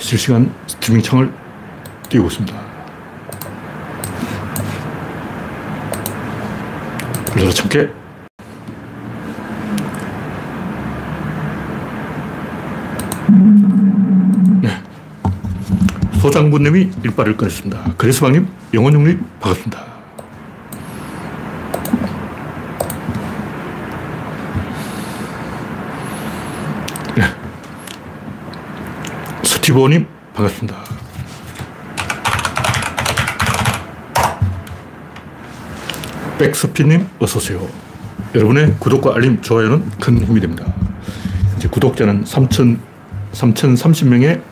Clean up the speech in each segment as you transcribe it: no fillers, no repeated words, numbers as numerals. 실시간 스트리밍 창을 띄우고 있습니다. 우리나라 참깨. 네. 소장군님이 일발을 꺼냈습니다. 그리스방님, 영원용님, 반갑습니다. 스티브님 반갑습니다. 백스피님 어서오세요. 여러분의 구독과 알림, 좋아요는 큰 힘이 됩니다. 이제 구독자는 3,030명에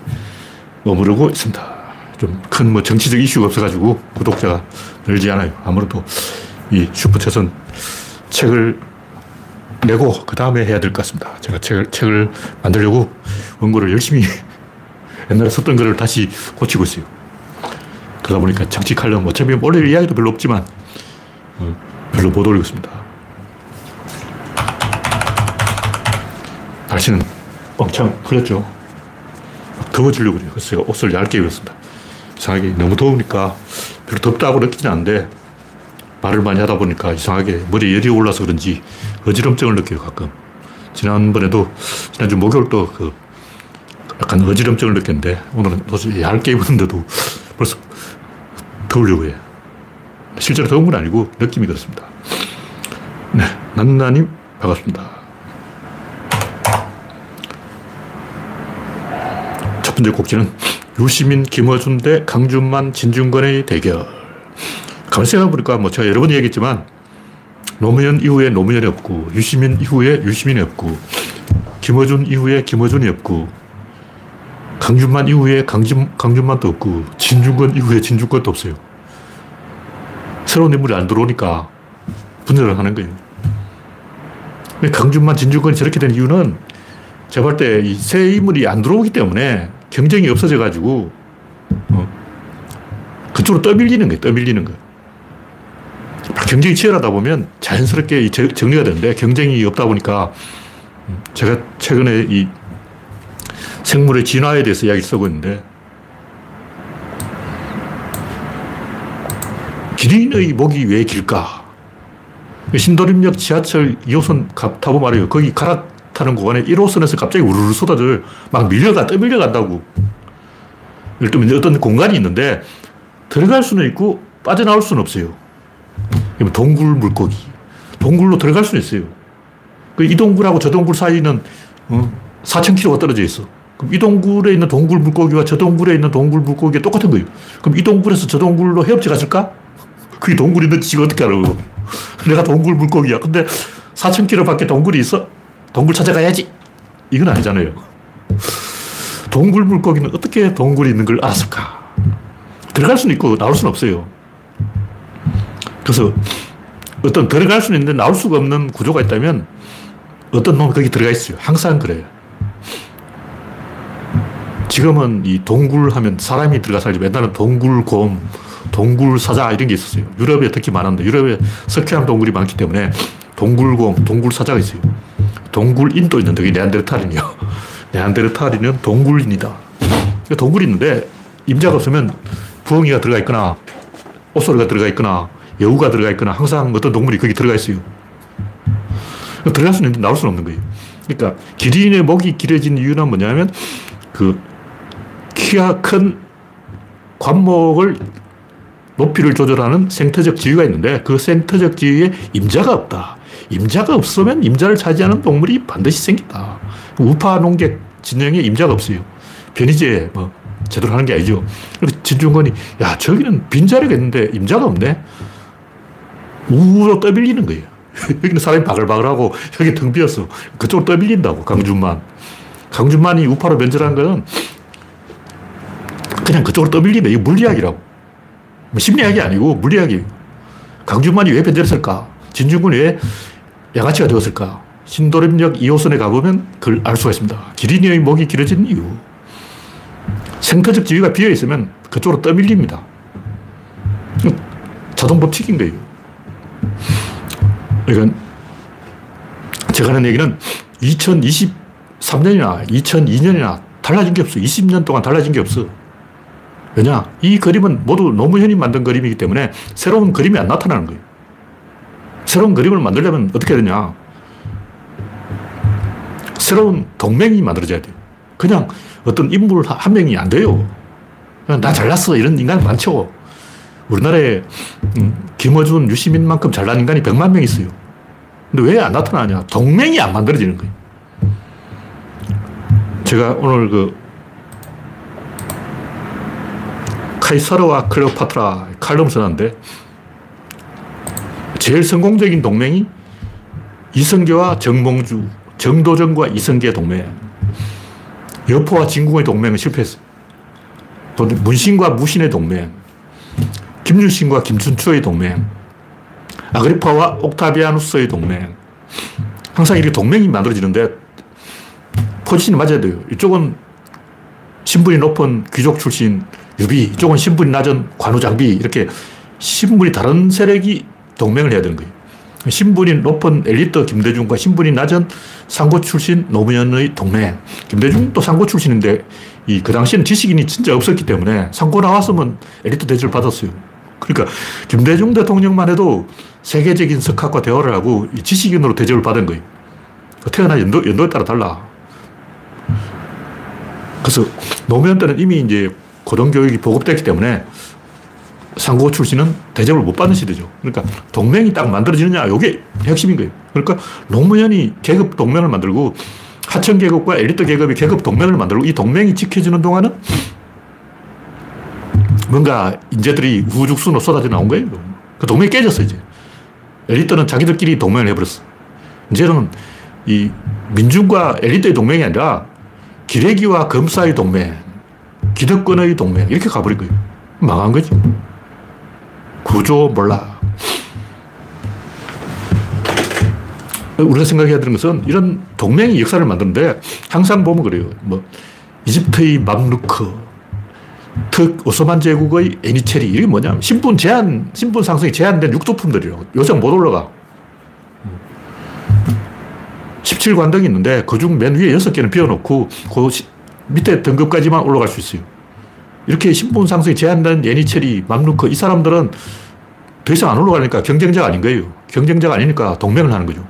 머무르고 있습니다. 좀 큰 뭐 정치적 이슈가 없어가지고 구독자가 늘지 않아요. 아무래도 이 슈퍼챗은 책을 내고 그 다음에 해야 될 것 같습니다. 제가 책을 만들려고 원고를 열심히 옛날에 썼던 글을 다시 고치고 있어요. 그러다 보니까 정직하려면 어차피 올릴 이야기도 별로 없지만 별로 못 올리고 있습니다. 날씨는 엄청 흐렸죠. 더워지려고 그래요. 그래서 제가 옷을 얇게 입었습니다. 이상하게 너무 더우니까 별로 덥다고 느끼지는 않는데 말을 많이 하다 보니까 이상하게 머리에 열이 올라서 그런지 어지럼증을 느껴요, 가끔. 지난주 목요일도 약간 어지럼증을 느꼈는데, 오늘은 도저히 얇게 입었는데도 벌써 더우려고 해요. 실제로 더운 건 아니고 느낌이 그렇습니다. 네, 난나님 반갑습니다. 첫 번째 곡지는 유시민, 김어준 대 강준만, 진중권의 대결. 가만히 생각해보니까 뭐 제가 여러 번 얘기했지만 노무현 이후에 노무현이 없고, 유시민 이후에 유시민이 없고, 김어준 이후에 김어준이 없고, 강준만 이후에 강준만도 없고, 진중권 이후에 진중권도 없어요. 새로운 인물이 안 들어오니까 분열을 하는 거예요. 근데 강준만, 진중권이 저렇게 된 이유는 제가 볼 때 이 새 인물이 안 들어오기 때문에 경쟁이 없어져가지고 그쪽으로 떠밀리는 거예요. 경쟁이 치열하다 보면 자연스럽게 정리가 되는데, 경쟁이 없다 보니까 제가 최근에 이 생물의 진화에 대해서 이야기를 쓰고 있는데, 기린의 목이 왜 길까? 신도림역 지하철 2호선 타보면 말이에요. 거기 갈아타는 구간에 1호선에서 갑자기 우르르 쏟아져 막 떠밀려간다고. 예를 들면 어떤 공간이 있는데 들어갈 수는 있고 빠져나올 수는 없어요. 동굴 물고기. 동굴로 들어갈 수는 있어요. 이 동굴하고 저 동굴 사이는 4,000km가 떨어져 있어. 그럼 이 동굴에 있는 동굴 물고기와 저 동굴에 있는 동굴 물고기가 똑같은 거예요. 그럼 이 동굴에서 저 동굴로 헤엄쳐 갔을까? 그게 동굴인데 지가 어떻게 알아요? 내가 동굴 물고기야. 근데 4,000km 밖에 동굴이 있어? 동굴 찾아가야지. 이건 아니잖아요. 동굴 물고기는 어떻게 동굴이 있는 걸 알았을까? 들어갈 수는 있고 나올 수는 없어요. 그래서 어떤 들어갈 수는 있는데 나올 수가 없는 구조가 있다면 어떤 놈이 거기 들어가 있어요. 항상 그래요. 지금은 이 동굴 하면 사람이 들어가 살지, 옛날에는 동굴곰, 동굴사자 이런 게 있었어요. 유럽에 특히 많았는데, 유럽에 석회암 동굴이 많기 때문에 동굴곰, 동굴사자가 있어요. 동굴인도 있는데, 그게 네안데르탈인이요. 네안데르탈인은 동굴인이다. 동굴이 있는데 임자가 없으면 부엉이가 들어가 있거나 옷소리가 들어가 있거나 여우가 들어가 있거나 항상 어떤 동물이 거기 들어가 있어요. 들어갈 수는 있는데 나올 수는 없는 거예요. 그러니까 기린의 목이 길어진 이유는 뭐냐면 키가 큰 관목을 높이를 조절하는 생태적 지위가 있는데, 그 생태적 지위에 임자가 없다. 임자가 없으면 임자를 차지하는 동물이 반드시 생긴다. 우파 농객 진영에 임자가 없어요. 변이제 뭐 제대로 하는 게 아니죠. 진중권이 야, 저기는 빈자리가 있는데 임자가 없네. 우로 떠밀리는 거예요. 여기는 사람이 바글바글하고 여기 등 비었어. 그쪽으로 떠밀린다고. 강준만이 우파로 변절한 거는 그냥 그쪽으로 떠밀린다. 이거 물리학이라고. 심리학이 아니고 물리학이에요. 강준만이 왜 변절했을까? 진중권이 왜 양아치가 되었을까? 신도림역 2호선에 가보면 그걸 알 수가 있습니다. 기린이의 목이 길어진 이유. 생태적 지위가 비어있으면 그쪽으로 떠밀립니다. 자동법칙인 거예요. 이건 제가 하는 얘기는 2023년이나 2002년이나 달라진 게 없어. 20년 동안 달라진 게 없어. 왜냐? 이 그림은 모두 노무현이 만든 그림이기 때문에 새로운 그림이 안 나타나는 거예요. 새로운 그림을 만들려면 어떻게 해야 되냐? 새로운 동맹이 만들어져야 돼요. 그냥 어떤 인물 한 명이 안 돼요. 그냥 나 잘났어 이런 인간 많죠. 우리나라에 김어준, 유시민만큼 잘난 인간이 100만 명 있어요. 근데 왜 안 나타나냐? 동맹이 안 만들어지는 거예요. 제가 오늘 그 카이사르와 클레오파트라 칼럼을 써놨는데, 제일 성공적인 동맹이 이성계와 정몽주, 정도전과 이성계 동맹, 여포와 진궁의 동맹은 실패했어요. 또 문신과 무신의 동맹, 김유신과 김춘추의 동맹, 아그리파와 옥타비아누스의 동맹. 항상 이렇게 동맹이 만들어지는데 포지션이 맞아야 돼요. 이쪽은 신분이 높은 귀족 출신 유비, 이쪽은 신분이 낮은 관우장비, 이렇게 신분이 다른 세력이 동맹을 해야 되는 거예요. 신분이 높은 엘리트 김대중과 신분이 낮은 상고 출신 노무현의 동맹. 김대중도 상고 출신인데 그 당시에는 지식인이 진짜 없었기 때문에 상고 나왔으면 엘리트 대접을 받았어요. 그러니까 김대중 대통령만 해도 세계적인 석학과 대화를 하고 지식인으로 대접을 받은 거예요. 태어난 연도에 따라 달라. 그래서 노무현 때는 이미 이제 고등교육이 보급됐기 때문에 상고 출신은 대접을 못 받는 시대죠. 그러니까 동맹이 딱 만들어지느냐, 이게 핵심인 거예요. 그러니까 노무현이 계급 동맹을 만들고 하청 계급과 엘리트 계급이 계급 동맹을 만들고, 이 동맹이 지켜지는 동안은 뭔가 인재들이 우후죽순으로 쏟아져 나온 거예요. 그 동맹이 깨졌어. 이제 엘리트는 자기들끼리 동맹을 해버렸어. 이제는 이 민중과 엘리트의 동맹이 아니라 기레기와 검사의 동맹, 기득권의 동맹, 이렇게 가버린 거예요. 망한 거지. 구조 몰라. 우리가 생각해야 되는 것은 이런 동맹이 역사를 만드는데, 항상 보면 그래요. 뭐 이집트의 맘루크, 오스만 제국의 애니체리, 이게 뭐냐면 신분 상승이 제한된 육조품들이라고. 요새 못 올라가. 17관등이 있는데 그중 맨 위에 6개는 비워놓고 그 밑에 등급까지만 올라갈 수 있어요. 이렇게 신분 상승이 제한된 애니체리, 맘루크, 이 사람들은 더 이상 안 올라가니까 경쟁자가 아닌 거예요. 경쟁자가 아니니까 동맹을 하는 거죠.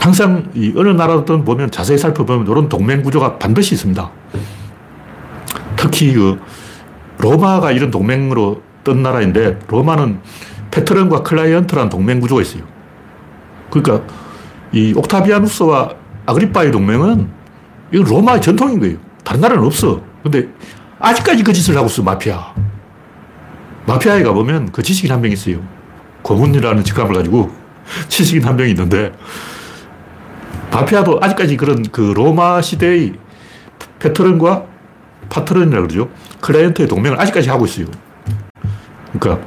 항상 이 어느 나라든 보면 자세히 살펴보면 이런 동맹 구조가 반드시 있습니다. 특히 그 로마가 이런 동맹으로 뜬 나라인데, 로마는 패트런과 클라이언트라는 동맹 구조가 있어요. 그러니까 이 옥타비아누스와 아그리파의 동맹은 이건 로마의 전통인 거예요. 다른 나라는 없어. 근데 아직까지 그 짓을 하고 있어, 마피아. 마피아에 가보면 그 지식인 한 명 있어요. 고문이라는 직함을 가지고 지식인 한 명이 있는데, 마피아도 아직까지 그런 그 로마 시대의 패트런과 파트런이라고 그러죠. 클라이언트의 동맹을 아직까지 하고 있어요. 그러니까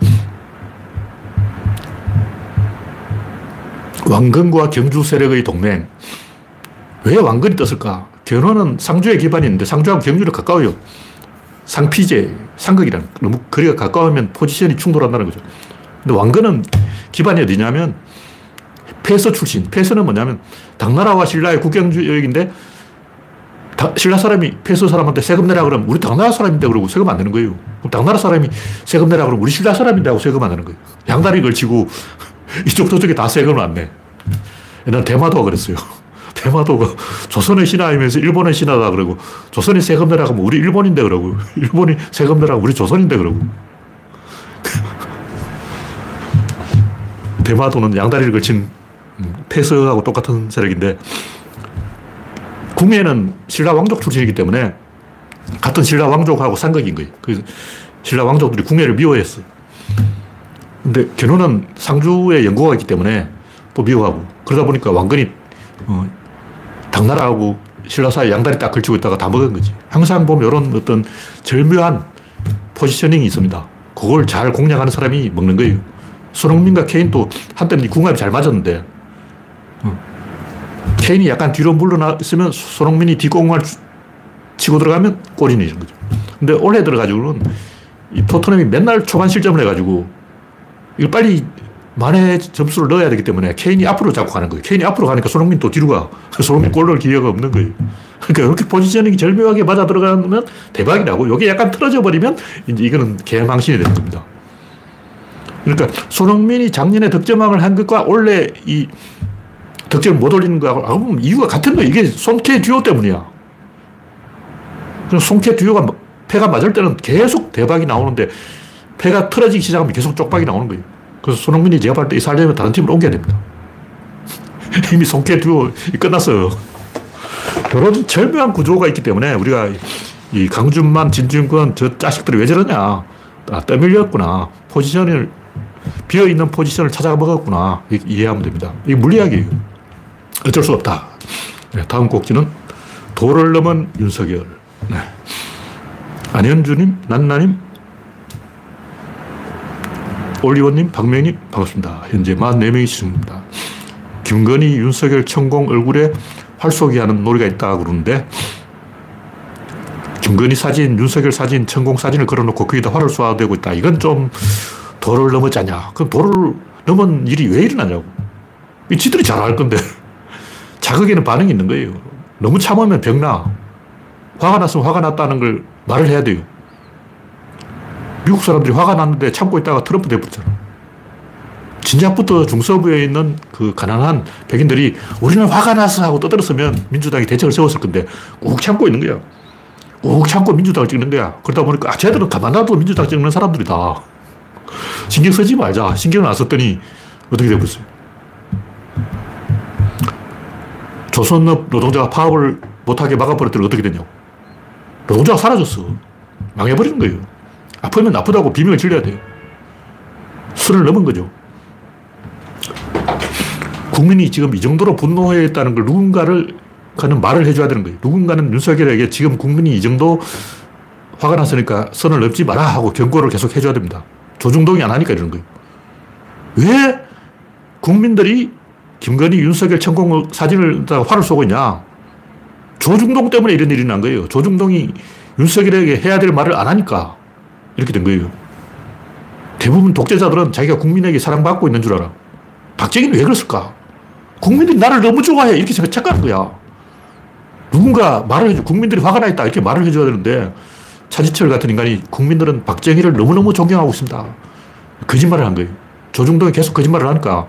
왕건과 경주 세력의 동맹. 왜 왕건이 떴을까? 견훤은 상주에 기반이 있는데 상주하고 경주는 가까워요. 상피제, 상극이란, 너무 거리가 가까우면 포지션이 충돌한다는 거죠. 근데 왕건은 기반이 어디냐면 패서 출신. 패서는 뭐냐면 당나라와 신라의 국경지역인데, 신라 사람이 패서 사람한테 세금 내라 그러면 우리 당나라 사람인데 그러고 세금 안 내는 거예요. 그럼 당나라 사람이 세금 내라 그러면 우리 신라 사람인데 하고 세금 안 내는 거예요. 양다리 걸치고 이쪽 저쪽에 다 세금을 안 내. 옛날에 대마도가 그랬어요. 대마도가 조선의 신하이면서 일본의 신하다 그러고, 조선이 세금 내라 그러면 우리 일본인데 그러고, 일본이 세금 내라 우리 조선인데 그러고. 대마도는 양다리를 걸친 패서하고 똑같은 세력인데, 궁예는 신라 왕족 출신이기 때문에 같은 신라 왕족하고 상극인 거예요. 그래서 신라 왕족들이 궁예를 미워했어. 근데 견훤은 상주에 연고가 있기 때문에 또 미워하고, 그러다 보니까 왕건이 당나라하고 신라 사이 양다리 딱 걸치고 있다가 다 먹은 거지. 항상 보면 이런 어떤 절묘한 포지셔닝이 있습니다. 그걸 잘 공략하는 사람이 먹는 거예요. 손흥민과 케인도 한때는 궁합이 잘 맞았는데, 케인이 약간 뒤로 물러났으면 손흥민이 뒷공을 치고 들어가면 골이 내는 거죠. 근데 올해 들어가지고는 이 토트넘이 맨날 초반 실점을 해가지고, 이걸 빨리 만에 점수를 넣어야 되기 때문에 케인이 앞으로 자꾸 가는 거예요. 케인이 앞으로 가니까 손흥민이 또 뒤로 가. 손흥민 골 넣을 기회가 없는 거예요. 그러니까 이렇게 포지셔닝이 절묘하게 맞아 들어가면 대박이라고. 이게 약간 틀어져 버리면 이제 이거는 개망신이 되는 겁니다. 그러니까 손흥민이 작년에 득점왕을 한 것과 원래 이 득점을 못 올리는 거하고 아무 이유가 같은 거예요. 이게 손케 듀오 때문이야. 그럼 손케 듀오가 패가 맞을 때는 계속 대박이 나오는데 패가 틀어지기 시작하면 계속 쪽박이 나오는 거예요. 그래서 손흥민이 제가 봤을 때 이 살려면 다른 팀으로 옮겨야 됩니다. 이미 손케 듀오 끝났어요. 이런 절묘한 구조가 있기 때문에 우리가 이 강준만, 진중권 저 자식들이 왜 저러냐. 아, 떠밀렸구나. 포지션을 비어있는 포지션을 찾아가 먹었구나. 이해하면 됩니다. 이게 물리학이에요. 어쩔 수 없다. 네, 다음 꼭지는 도를 넘은 윤석열. 네. 안현주님, 난나님, 올리원님, 박명님 반갑습니다. 현재 44명이 시청입니다. 김건희, 윤석열, 청공 얼굴에 활쏘기 하는 놀이가 있다고 그러는데, 김건희 사진, 윤석열 사진, 청공 사진을 걸어놓고 거기다 활을 쏘아대고 있다. 이건 좀 도를 넘었지 않냐. 그럼 도를 넘은 일이 왜 일어나냐고. 이 지들이 잘할 건데. 자극에는 반응이 있는 거예요. 너무 참으면 병나. 화가 났으면 화가 났다는 걸 말을 해야 돼요. 미국 사람들이 화가 났는데 참고 있다가 트럼프 돼버렸잖아. 진작부터 중서부에 있는 그 가난한 백인들이 우리는 화가 났어 하고 떠들었으면 민주당이 대책을 세웠을 건데 꾹 참고 있는 거야. 꾹 참고 민주당을 찍는 거야. 그러다 보니까 아, 쟤들은 가만 놔둬도 민주당 찍는 사람들이다. 신경 쓰지 말자. 신경을 안 썼더니 어떻게 되어버렸어요. 조선업 노동자가 파업을 못하게 막아버렸더니 어떻게 됐냐고. 노동자가 사라졌어. 망해버리는 거예요. 아프면 아프다고 비명을 질려야 돼요. 선을 넘은 거죠. 국민이 지금 이 정도로 분노해 있다는 걸 누군가를 하는 말을 해줘야 되는 거예요. 누군가는 윤석열에게 지금 국민이 이 정도 화가 났으니까 선을 넘지 마라 하고 경고를 계속 해줘야 됩니다. 조중동이 안 하니까 이러는 거예요. 왜 국민들이 김건희, 윤석열, 청공 사진을 다 화를 쏘고 있냐. 조중동 때문에 이런 일이 난 거예요. 조중동이 윤석열에게 해야 될 말을 안 하니까 이렇게 된 거예요. 대부분 독재자들은 자기가 국민에게 사랑받고 있는 줄 알아. 박정희는 왜 그랬을까? 국민들이 나를 너무 좋아해. 이렇게 착각하는 거야. 누군가 말을 해줘. 국민들이 화가 나 있다. 이렇게 말을 해줘야 되는데 차지철 같은 인간이 국민들은 박정희를 너무너무 존경하고 있습니다. 거짓말을 한 거예요. 조중동이 계속 거짓말을 하니까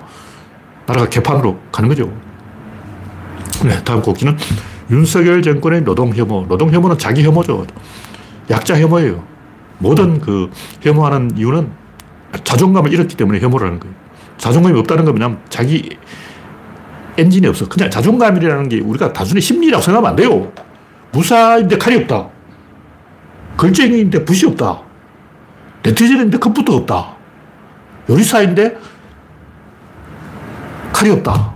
나라가 개판으로 가는 거죠. 네, 다음 곡지는 윤석열 정권의 노동혐오. 노동혐오는 자기 혐오죠. 약자 혐오예요. 모든 그 혐오하는 이유는 자존감을 잃었기 때문에 혐오를 하는 거예요. 자존감이 없다는 건 뭐냐면 자기 엔진이 없어. 그냥 자존감이라는 게 우리가 단순히 심리라고 생각하면 안 돼요. 무사인데 칼이 없다. 걸쟁이인데 붓이 없다. 네티즌인데 컴퓨터가 없다. 요리사인데 칼이 없다.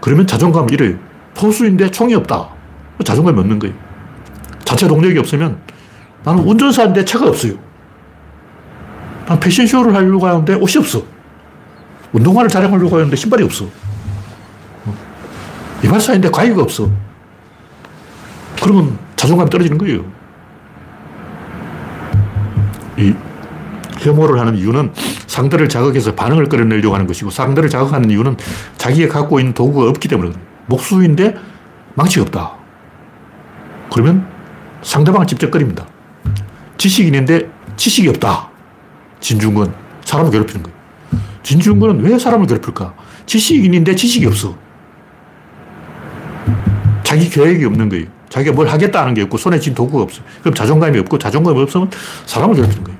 그러면 자존감을 잃어요. 포수인데 총이 없다. 자존감이 없는 거예요. 자체 동력이 없으면 나는 운전사인데 차가 없어요. 난 패션쇼를 하려고 하는데 옷이 없어. 운동화를 자랑하려고 하는데 신발이 없어. 이발사인데 과위가 없어. 그러면 자존감이 떨어지는 거예요. 이 혐오를 하는 이유는 상대를 자극해서 반응을 끌어내려고 하는 것이고, 상대를 자극하는 이유는 자기가 갖고 있는 도구가 없기 때문에. 목수인데 망치가 없다. 그러면 상대방을 집적거립니다. 지식인인데 지식이 없다. 진중권, 사람을 괴롭히는 거예요. 진중권은 왜 사람을 괴롭힐까? 지식인인데 지식이 없어. 자기 계획이 없는 거예요. 자기가 뭘 하겠다는 게 없고 손에 쥔 도구가 없어. 그럼 자존감이 없고, 자존감이 없으면 사람을 괴롭히는 거예요.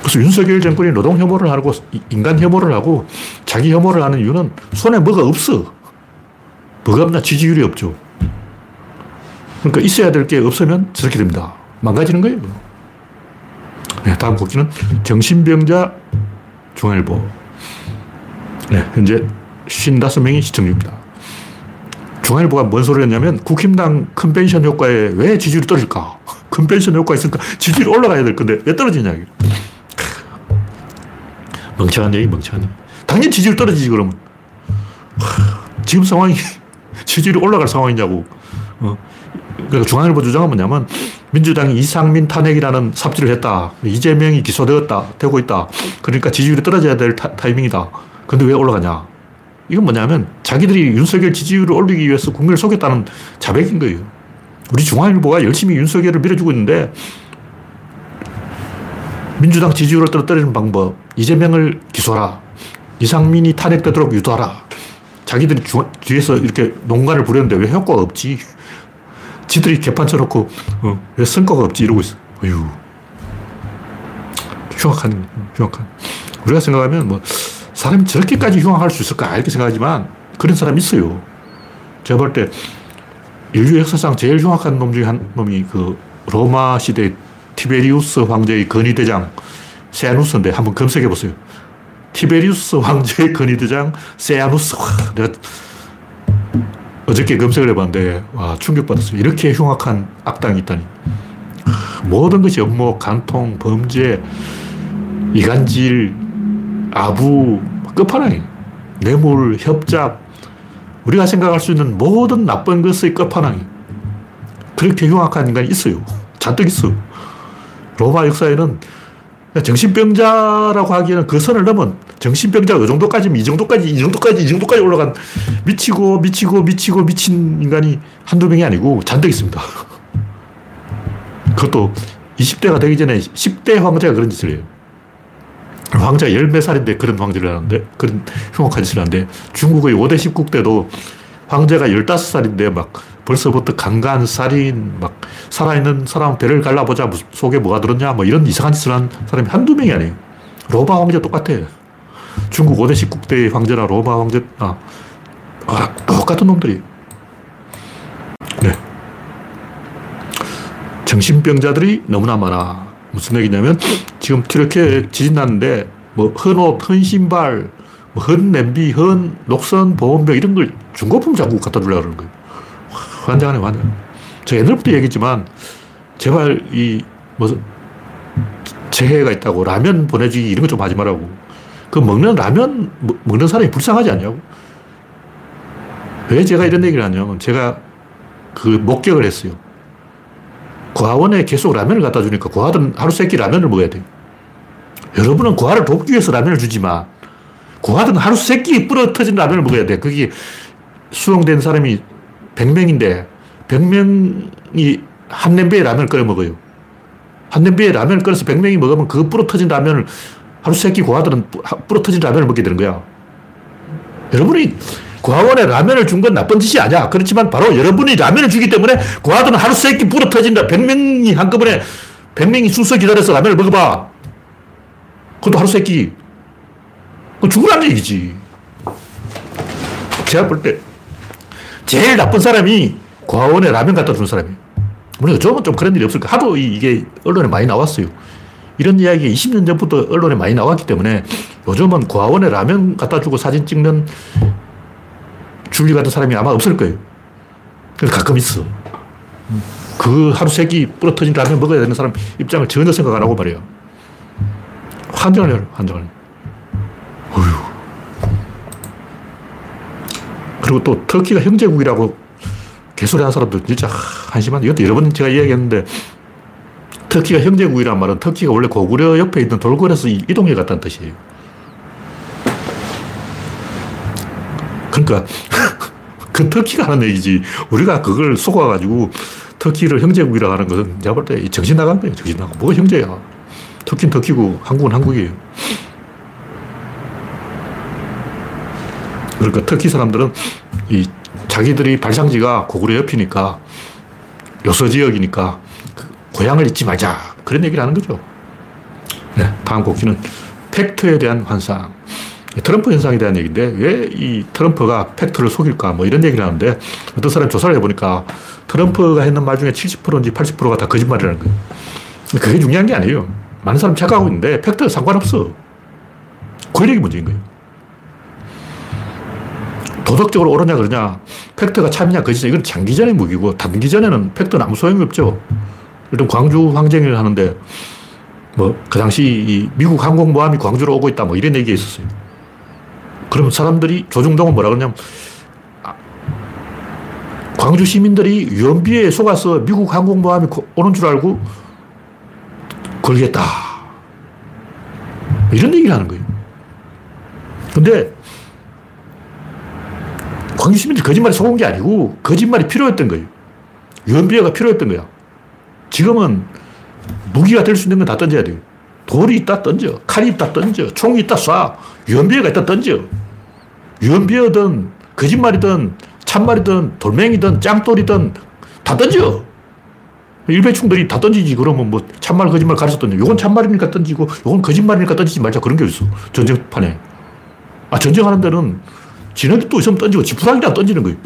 그래서 윤석열 정권이 노동 혐오를 하고 인간 혐오를 하고 자기 혐오를 하는 이유는 손에 뭐가 없어. 뭐가 없나? 지지율이 없죠. 그러니까 있어야 될 게 없으면 저렇게 됩니다. 망가지는 거예요. 네, 다음 곡지는 정신병자 중앙일보. 네, 현재 55명이 시청 중입니다. 중앙일보가 뭔 소리를 했냐면 국힘당 컨벤션 효과에 왜 지지율이 떨어질까? 컨벤션 효과가 있으니까 지지율이 올라가야 될 건데 왜 떨어지냐. 멍청한 얘기, 멍청한 얘기. 당연히 지지율 떨어지지, 그러면. 지금 상황이 지지율이 올라갈 상황이냐고. 그러니까 중앙일보 주장은 뭐냐면 민주당이 이상민 탄핵이라는 삽질을 했다. 이재명이 기소되었다. 되고 있다. 그러니까 지지율이 떨어져야 될 타이밍이다. 근데 왜 올라가냐. 이건 뭐냐면 자기들이 윤석열 지지율을 올리기 위해서 국민을 속였다는 자백인 거예요. 우리 중앙일보가 열심히 윤석열을 밀어주고 있는데 민주당 지지율을 떨어뜨리는 방법, 이재명을 기소하라, 이상민이 탄핵되도록 유도하라. 자기들이 뒤에서 이렇게 농간을 부렸는데 왜 효과가 없지? 지들이 개판 쳐놓고 왜 성과가 없지? 이러고 있어. 어휴, 흉악한. 우리가 생각하면 뭐 사람이 저렇게까지 흉악할 수 있을까? 이렇게 생각하지만 그런 사람이 있어요. 제가 볼 때 인류 역사상 제일 흉악한 놈 중에 한 놈이 그 로마 시대 티베리우스 황제의 건의대장 세아누스인데 한번 검색해 보세요. 티베리우스 황제의 건의대장 세아누스. 내가 어저께 검색을 해봤는데 와, 충격받았어요. 이렇게 흉악한 악당이 있다니. 모든 것이 음모, 간통, 범죄, 이간질, 아부, 끝판왕이에요. 뇌물, 협잡, 우리가 생각할 수 있는 모든 나쁜 것의 끝판왕이에요. 그렇게 흉악한 인간이 있어요. 잔뜩 있어. 로마 역사에는 정신병자라고 하기에는 그 선을 넘은, 정신병자가 이 정도까지 올라간 미치고 미친 인간이 한두 명이 아니고 잔뜩 있습니다. 그것도 20대가 되기 전에 10대 황제가 그런 짓을 해요. 황제가 14살인데 그런 황제를 하는데, 그런 흉악한 짓을 하는데, 중국의 5대 19 때도 황제가 15살인데 막 벌써부터 강간, 살인, 막 살아있는 사람 배를 갈라보자, 속에 뭐가 들었냐, 뭐 이런 이상한 짓을 한 사람이 한두 명이 아니에요. 로마 황제 똑같아. 중국 5대 19 때의 황제나 로마 황제, 똑같은 놈들이. 네. 정신병자들이 너무나 많아. 무슨 얘기냐면 지금 이렇게 지진 났는데 뭐 헌옷, 헌신발, 뭐 헌냄비, 헌녹선, 보온병 이런 걸 중고품 자꾸 갖다 주려고 그러는 거예요. 환장하네, 환장. 저 옛날부터 얘기했지만 제발 이 무슨 재해가 있다고 라면 보내주기 이런 거 좀 하지 말라고. 그 먹는 라면 먹는 사람이 불쌍하지 않냐고. 왜 제가 이런 얘기를 하냐면 제가 그 목격을 했어요. 고아원에 계속 라면을 갖다 주니까 고아들은 하루 세 끼 라면을 먹어야 돼요. 여러분은 고아를 돕기 위해서 라면을 주지만 고아들은 하루 세 끼 뿌러 터진 라면을 먹어야 돼. 그게 수용된 사람이 100명인데 100명이 한 냄비에 라면을 끓여 먹어요. 한 냄비에 라면을 끓여서 100명이 먹으면 그 뿌러 터진 라면을 하루 세 끼 고아들은 뿌러 터진 라면을 먹게 되는 거야. 여러분이 고아원에 라면을 준 건 나쁜 짓이 아니야. 그렇지만 바로 여러분이 라면을 주기 때문에 고아들은 하루 세 끼 불어 터진다. 100명이 한꺼번에 100명이 순서 기다려서 라면을 먹어봐. 그것도 하루 세 끼. 그건 죽으라는 얘기지. 제가 볼 때 제일 나쁜 사람이 고아원에 라면 갖다 주는 사람이에요. 물론 요즘은 좀 그런 일이 없을까. 하도 이게 언론에 많이 나왔어요. 이런 이야기가 20년 전부터 언론에 많이 나왔기 때문에 요즘은 고아원에 라면 갖다 주고 사진 찍는 줄리 같은 사람이 아마 없을 거예요. 가끔 있어. 그 하루 세 끼 부러터진 라면 먹어야 되는 사람 입장을 전혀 생각 안 하고 말이야. 환장을 해요, 환장을. 어휴. 그리고 또 터키가 형제국이라고 개소리하는 사람들 진짜 한심한데, 이것도 여러 번 제가 이야기했는데, 터키가 형제국이란 말은 터키가 원래 고구려 옆에 있는 돌궐에서 이동해 갔다는 뜻이에요. 그러니까 그 터키가 하는 얘기지 우리가 그걸 속아가지고 터키를 형제국이라고 하는 것은 내가 볼 때 정신 나간 거예요. 정신 나간. 뭐가 형제야. 터키는 터키고 한국은 한국이에요. 그러니까 터키 사람들은 이 자기들이 발상지가 고구려 옆이니까 요소지역이니까 고향을 잊지 말자, 그런 얘기를 하는 거죠. 네, 다음 곡기는 팩트에 대한 환상. 트럼프 현상에 대한 얘기인데 왜 이 트럼프가 팩트를 속일까 뭐 이런 얘기를 하는데, 어떤 사람이 조사를 해보니까 트럼프가 했는 말 중에 70%인지 80%가 다 거짓말이라는 거예요. 그게 중요한 게 아니에요. 많은 사람 착각하고 있는데 팩트는 상관없어. 권력이 문제인 거예요. 도덕적으로 옳으냐 그러냐, 팩트가 참이냐 거짓이냐, 이건 장기전의 무기고 단기전에는 팩트는 아무 소용이 없죠. 일단 광주 항쟁을 하는데 뭐 그 당시 이 미국 항공모함이 광주로 오고 있다 뭐 이런 얘기가 있었어요. 그러면 사람들이, 조중동은 뭐라 그러냐면 광주 시민들이 유언비에 속아서 미국 항공모함이 오는 줄 알고 걸겠다, 이런 얘기를 하는 거예요. 근데 유시민이 거짓말에 속은 게 아니고 거짓말이 필요했던 거예요. 유언비어가 필요했던 거야. 지금은 무기가 될 수 있는 건 다 던져야 돼요. 돌이 있다 던져, 칼이 있다 던져, 총이 있다 쏴, 유언비어가 있다 던져. 유언비어든 거짓말이든 참말이든 돌멩이든 짱돌이든 다 던져. 일배충들이 다 던지지. 그러면 뭐 참말 거짓말 가르쳐 던져. 요건 참말이니까 던지고 요건 거짓말이니까 던지지 말자. 그런 게 어딨어 전쟁판에. 아, 전쟁하는 데는 지네들 또 있으면 던지고 지푸라기나 던지는 거예요.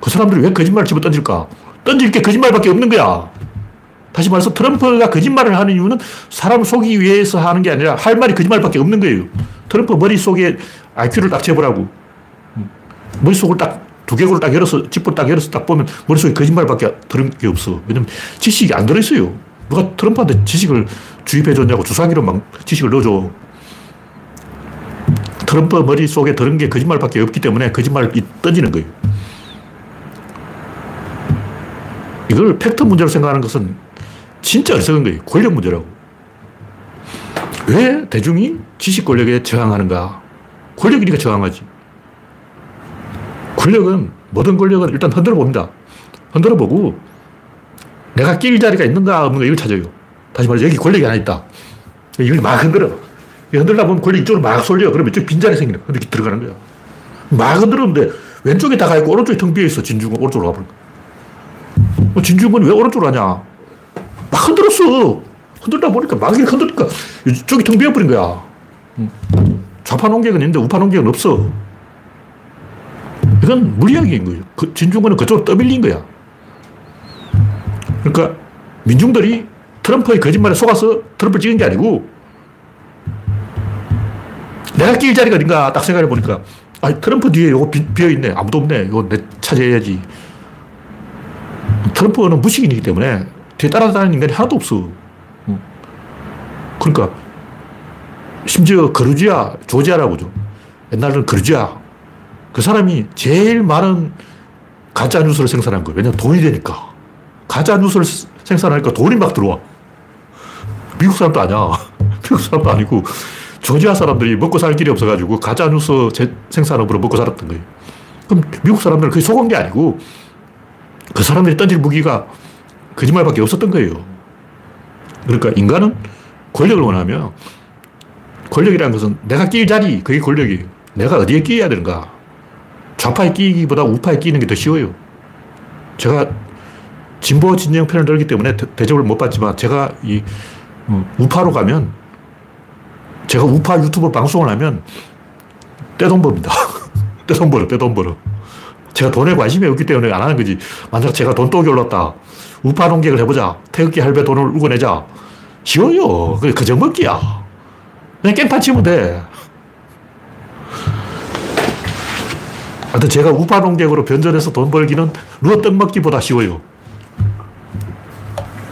그 사람들이 왜 거짓말을 집어 던질까? 던질 게 거짓말밖에 없는 거야. 다시 말해서 트럼프가 거짓말을 하는 이유는 사람 속이기 위해서 하는 게 아니라 할 말이 거짓말밖에 없는 거예요. 트럼프 머릿속에 IQ를 딱 재보라고. 머릿속을 딱 두 개골을 딱 열어서, 지퍼를 딱 열어서 딱 보면 머릿속에 거짓말밖에 들은 게 없어. 왜냐면 지식이 안 들어있어요. 누가 트럼프한테 지식을 주입해줬냐고. 주사기로 막 지식을 넣어줘. 트럼프 머릿속에 들은 게 거짓말밖에 없기 때문에 거짓말을 던지는 거예요. 이걸 팩트 문제로 생각하는 것은 진짜 어리석은 거예요. 권력 문제라고. 왜 대중이 지식 권력에 저항하는가? 권력이니까 저항하지. 권력은, 모든 권력은 일단 흔들어 봅니다. 흔들어 보고 내가 낄 자리가 있는가 없는가 이걸 찾아요. 다시 말해서 여기 권력이 하나 있다. 이걸 막 흔들어. 흔들다 보면 권력이 이쪽으로 막 쏠려. 그러면 이쪽 빈자리 생기는 거야. 이렇게 들어가는 거야. 막 흔들었는데 왼쪽에 다 가있고 오른쪽에 텅 비어있어. 진중권 오른쪽으로 가버린 거야. 진중권이 왜 오른쪽으로 가냐? 막 흔들었어. 흔들다 보니까 막 이렇게 흔들니까 이쪽이 텅 비어버린 거야. 좌파 농객은 있는데 우파 농객은 없어. 이건 무리하게인 거예요. 그 진중권은 그쪽으로 떠밀린 거야. 그러니까 민중들이 트럼프의 거짓말에 속아서 트럼프를 찍은 게 아니고 내가 낄 자리가 어딘가 딱 생각해 보니까 아, 트럼프 뒤에 이거 비어있네. 아무도 없네. 이거 내 차지해야지. 트럼프는 무식인이기 때문에 뒤에 따라다니는 인간이 하나도 없어. 그러니까 심지어 거루지아, 조지아라고 하죠. 옛날에는 거루지아. 그 사람이 제일 많은 가짜 뉴스를 생산한 거예요. 왜냐면 돈이 되니까. 가짜 뉴스를 생산하니까 돈이 막 들어와. 미국 사람도 아니야. 미국 사람도 아니고 조지아 사람들이 먹고 살 길이 없어가지고 가짜 뉴스 생산업으로 먹고 살았던 거예요. 그럼 미국 사람들은 그게 속은 게 아니고 그 사람들이 던질 무기가 거짓말밖에 없었던 거예요. 그러니까 인간은 권력을 원하며 권력이라는 것은 내가 낄 자리, 그게 권력이에요. 내가 어디에 끼어야 되는가. 좌파에 끼기보다 우파에 끼는 게 더 쉬워요. 제가 진보 진영 편을 들기 때문에 대접을 못 받지만 제가 이 우파로 가면, 제가 우파 유튜브 방송을 하면 떼돈 법니다. 떼돈 벌어, 떼돈 벌어. 제가 돈에 관심이 없기 때문에 안 하는 거지. 만약 제가 돈 떠오게 올랐다. 우파 농객을 해보자. 태극기 할배 돈을 울고내자. 쉬워요. 그게 거저먹기야. 그냥 깽판 치면 돼. 하여튼 제가 우파 농객으로 변전해서 돈 벌기는 누워 떡 먹기보다 쉬워요.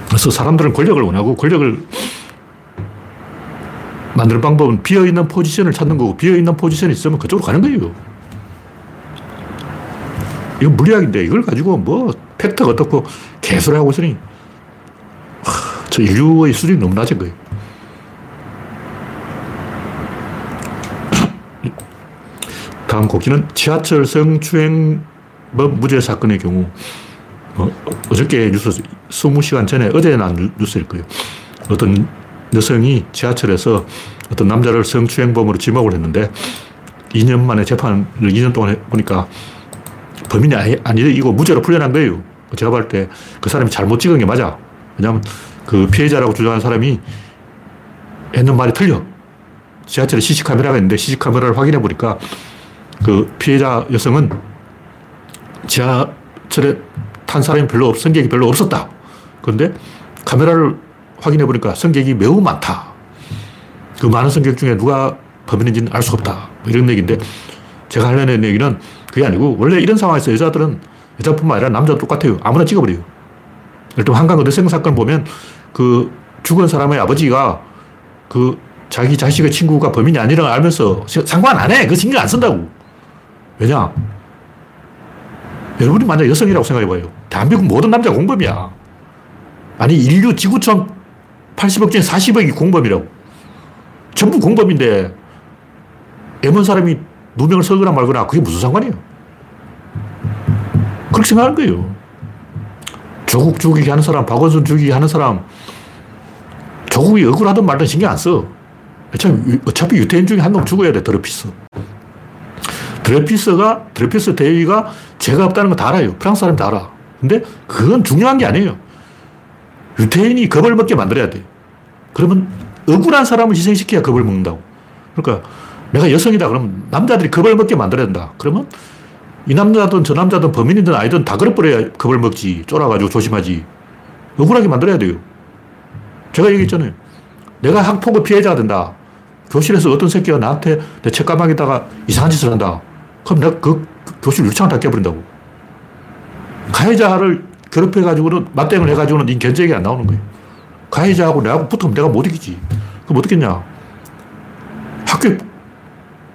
그래서 사람들은 권력을 원하고 권력을 만드는 방법은 비어있는 포지션을 찾는 거고, 비어있는 포지션이 있으면 그쪽으로 가는 거예요. 이거 물리학인데 이걸 가지고 뭐 팩트가 어떻고 개소리 하고 있으니 저 인류의 수준이 너무 낮은 거예요. 다음 곡기는 지하철 성추행범 무죄 사건의 경우. 어저께 뉴스, 20시간 전에 어제 난 뉴스일 거예요. 어떤 여성이 지하철에서 어떤 남자를 성추행범으로 지목을 했는데 2년 만에 재판을 2년 동안 해보니까 범인이 아니래. 이거 무죄로 풀려난 거예요. 제가 볼 때 그 사람이 잘못 찍은 게 맞아. 왜냐하면 그 피해자라고 주장하는 사람이 했는 말이 틀려. 지하철에 CC카메라가 있는데 CC카메라를 확인해 보니까 그 피해자 여성은 지하철에 탄 사람이 별로 없, 승객이 별로 없었다. 그런데 카메라를 확인해 보니까 승객이 매우 많다. 그 많은 승객 중에 누가 범인인지는 알 수 없다. 이런 얘기인데 제가 하려는 얘기는 그게 아니고 원래 이런 상황에서 여자들은 여자뿐만 아니라 남자도 똑같아요. 아무나 찍어버려요. 일단 한강 어대생 사건 보면 그 죽은 사람의 아버지가 그 자기 자식의 친구가 범인이 아니라고 알면서 상관 안 해. 그거 신경 안 쓴다고. 왜냐? 여러분이 만약 여성이라고 생각해봐요. 대한민국 모든 남자가 공범이야. 아니, 인류 지구촌 80억 중에 40억이 공범이라고. 전부 공범인데 애먼 사람이 누명을 쓰거나 말거나 그게 무슨 상관이에요? 그렇게 생각하는 거예요. 조국 죽이기 하는 사람, 박원순 죽이기 하는 사람, 조국이 억울하든 말든 신경 안 써. 어차피 유태인 중에 한 놈 죽어야 돼, 드레퓌스. 드레퓌스 대위가 죄가 없다는 거 다 알아요. 프랑스 사람 다 알아. 근데 그건 중요한 게 아니에요. 유태인이 겁을 먹게 만들어야 돼. 그러면 억울한 사람을 희생시켜야 겁을 먹는다고. 그러니까 내가 여성이다 그러면 남자들이 겁을 먹게 만들어야 된다. 그러면 이 남자든 저 남자든 범인이든 아이든 다 걸어버려야 겁을 먹지. 쫄아가지고 조심하지. 억울하게 만들어야 돼요. 제가 얘기했잖아요. 내가 학폭의 피해자가 된다. 교실에서 어떤 새끼가 나한테 내 책가방에다가 이상한 짓을 한다. 그럼 내가 그 교실 유창을 다 깨버린다고. 가해자를 괴롭혀가지고는 맞대응을 해가지고는 이 견제액이 안 나오는 거예요. 가해자하고 내하고 붙으면 내가 못 이기지. 그럼 어떻겠냐. 학교에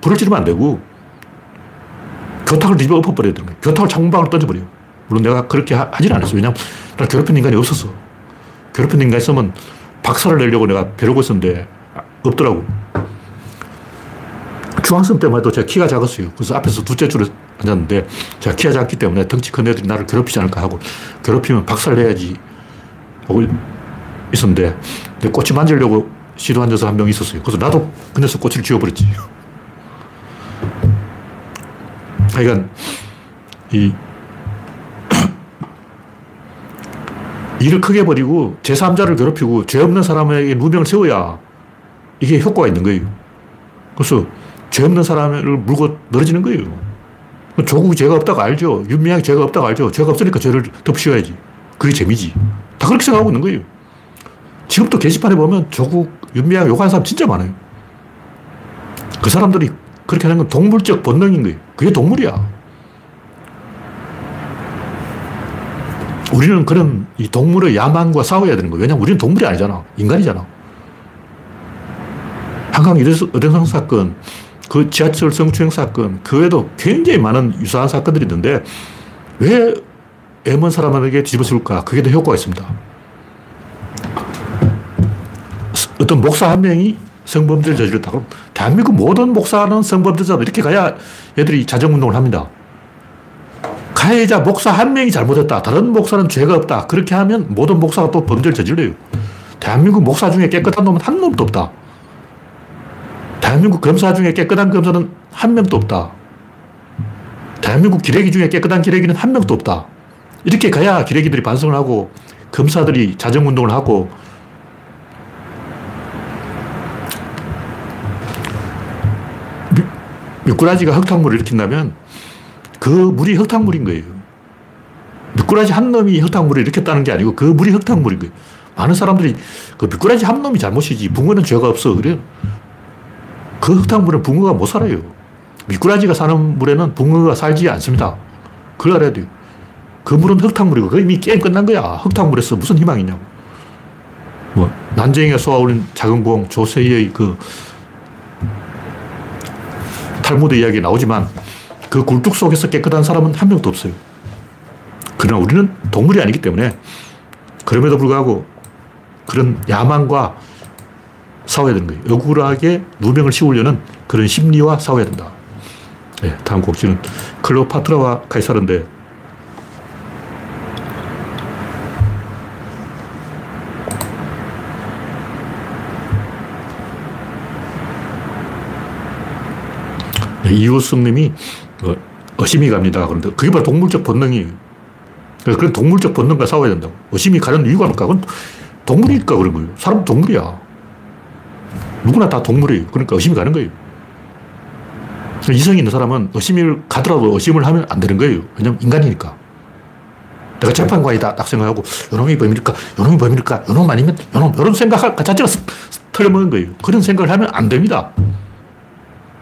불을 지르면 안 되고 교탁을 뒤집어 엎어버려야 되는 거예요. 교탁을 창문방으로 던져버려요. 물론 내가 그렇게 하진 않았어요. 왜냐하면 난 괴롭힌 인간이 없었어. 괴롭힌 인간이 있으면 박살을 내려고 내가 벼르고 있었는데 없더라고. 중학생 때만 해도 제가 키가 작았어요. 그래서 앞에서 둘째 줄에 앉았는데 제가 키가 작기 때문에 덩치 큰 애들이 나를 괴롭히지 않을까 하고 괴롭히면 박살 내야지 하고 있었는데 내 꼬치 만지려고 시도한 녀석 한 명 있었어요. 그래서 나도 그 녀석 꼬치를 쥐어버렸지. 하여간 일을 크게 벌이고 제3자를 괴롭히고 죄 없는 사람에게 누명을 세워야 이게 효과가 있는 거예요. 그래서 죄 없는 사람을 물고 늘어지는 거예요. 조국이 죄가 없다고 알죠. 윤미향이 죄가 없다고 알죠. 죄가 없으니까 죄를 덮씌워야지. 그게 재미지. 다 그렇게 생각하고 있는 거예요. 지금도 게시판에 보면 조국, 윤미향 욕하는 사람 진짜 많아요. 그 사람들이 그렇게 하는 건 동물적 본능인 거예요. 그게 동물이야. 우리는 그런 이 동물의 야망과 싸워야 되는 거예요. 왜냐하면 우리는 동물이 아니잖아. 인간이잖아. 한강 어대성 사건, 그 지하철 성추행 사건, 그 외에도 굉장히 많은 유사한 사건들이 있는데 왜 애먼 사람에게 뒤집어 쓸까? 그게 더 효과가 있습니다. 어떤 목사 한 명이 성범죄를 저질렀다. 그럼 대한민국 모든 목사는 성범죄자다. 이렇게 가야 얘들이 자정운동을 합니다. 가해자 목사 한 명이 잘못했다. 다른 목사는 죄가 없다. 그렇게 하면 모든 목사가 또 범죄를 저질러요. 대한민국 목사 중에 깨끗한 놈은 한 놈도 없다. 대한민국 검사 중에 깨끗한 검사는 한 명도 없다. 대한민국 기레기 중에 깨끗한 기레기는 한 명도 없다. 이렇게 가야 기레기들이 반성을 하고 검사들이 자정운동을 하고 미꾸라지가 흙탕물을 일으킨다면 그 물이 흙탕물인 거예요. 미꾸라지 한 놈이 흙탕물을 일으켰다는 게 아니고 그 물이 흙탕물인 거예요. 많은 사람들이 그 미꾸라지 한 놈이 잘못이지 붕어는 죄가 없어. 그래요. 그 흙탕물은 붕어가 못 살아요. 미꾸라지가 사는 물에는 붕어가 살지 않습니다. 그걸 알아야 돼요. 그 물은 흙탕물이고 그 이미 게임 끝난 거야. 흙탕물에서 무슨 희망이냐고. 뭐 난쟁이가 쏘아올린 작은 공, 조세희의 그 탈무드 이야기 나오지만 그 굴뚝 속에서 깨끗한 사람은 한 명도 없어요. 그러나 우리는 동물이 아니기 때문에 그럼에도 불구하고 그런 야망과 싸워야 되는 거예요. 억울하게 누명을 씌우려는 그런 심리와 싸워야 된다. 네, 다음 곡지는 클레오파트라와 카이사르인데 이우승님이 의심이 갑니다. 그런데 그게 바로 동물적 본능이에요. 그런 동물적 본능과 싸워야 된다고. 의심이 가는 이유가 뭘까? 그건 동물이니까 그런 거예요. 사람 동물이야. 누구나 다 동물이에요. 그러니까 의심이 가는 거예요. 이성이 있는 사람은 의심이 가더라도 의심을 하면 안 되는 거예요. 왜냐면 인간이니까. 내가 재판관이다 딱 생각하고 요놈이 범일까? 요놈이 범일까? 요놈 아니면 요놈. 이런 생각 자체가 털려먹는 거예요. 그런 생각을 하면 안 됩니다.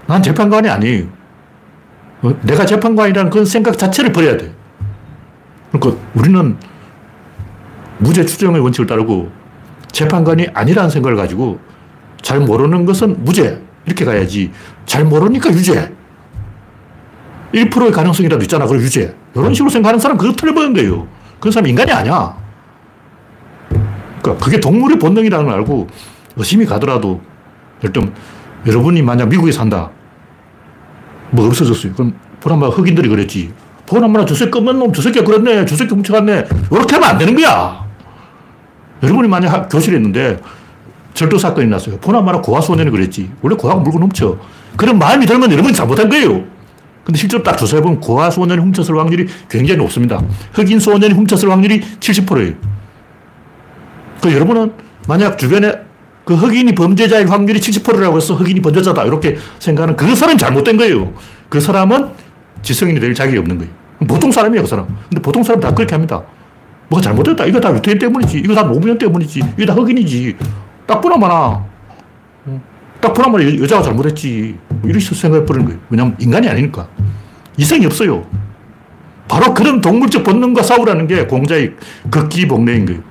난 재판관이 아니에요. 내가 재판관이라는 그런 생각 자체를 버려야 돼. 그러니까 우리는 무죄 추정의 원칙을 따르고 재판관이 아니라는 생각을 가지고 잘 모르는 것은 무죄 이렇게 가야지 잘 모르니까 유죄 1%의 가능성이라도 있잖아. 그럼 유죄 이런 식으로 생각하는 사람 그거 틀려버린 거예요. 그런 사람 인간이 아니야. 그러니까 그게 동물의 본능이라는 걸 알고 의심이 가더라도 일단 여러분이 만약 미국에 산다. 뭐 없어졌어요. 그럼 보나마 흑인들이 그랬지. 돈 한 번 저 새끼 없는 놈, 저 새끼가 그랬네, 저 새끼 훔쳐갔네. 이렇게 하면 안 되는 거야. 여러분이 만약 교실에 있는데 절도 사건이 났어요. 보나마나 고아소년이 그랬지. 원래 고아가 물건 훔쳐. 그런 마음이 들면 여러분이 잘못한 거예요. 근데 실제로 딱 조사해보면 고아소년이 훔쳤을 확률이 굉장히 높습니다. 흑인 소년이 훔쳤을 확률이 70%예요. 그 여러분은 만약 주변에 그 흑인이 범죄자일 확률이 70%라고 해서 흑인이 범죄자다 이렇게 생각하는 그 사람이 잘못된 거예요. 그 사람은 지성인이 될 자격이 없는 거예요. 보통 사람이에요, 그 사람. 근데 보통 사람 다 그렇게 합니다. 뭐가 잘못됐다. 이거 다 유태인 때문이지. 이거 다 노무현 때문이지. 이거 다 흑인이지. 딱 보나마나. 딱 보나마나 여자가 잘못했지. 뭐 이렇게 생각해버리는 거예요. 왜냐하면 인간이 아니니까. 이성이 없어요. 바로 그런 동물적 본능과 싸우라는 게 공자의 극기복례인 거예요.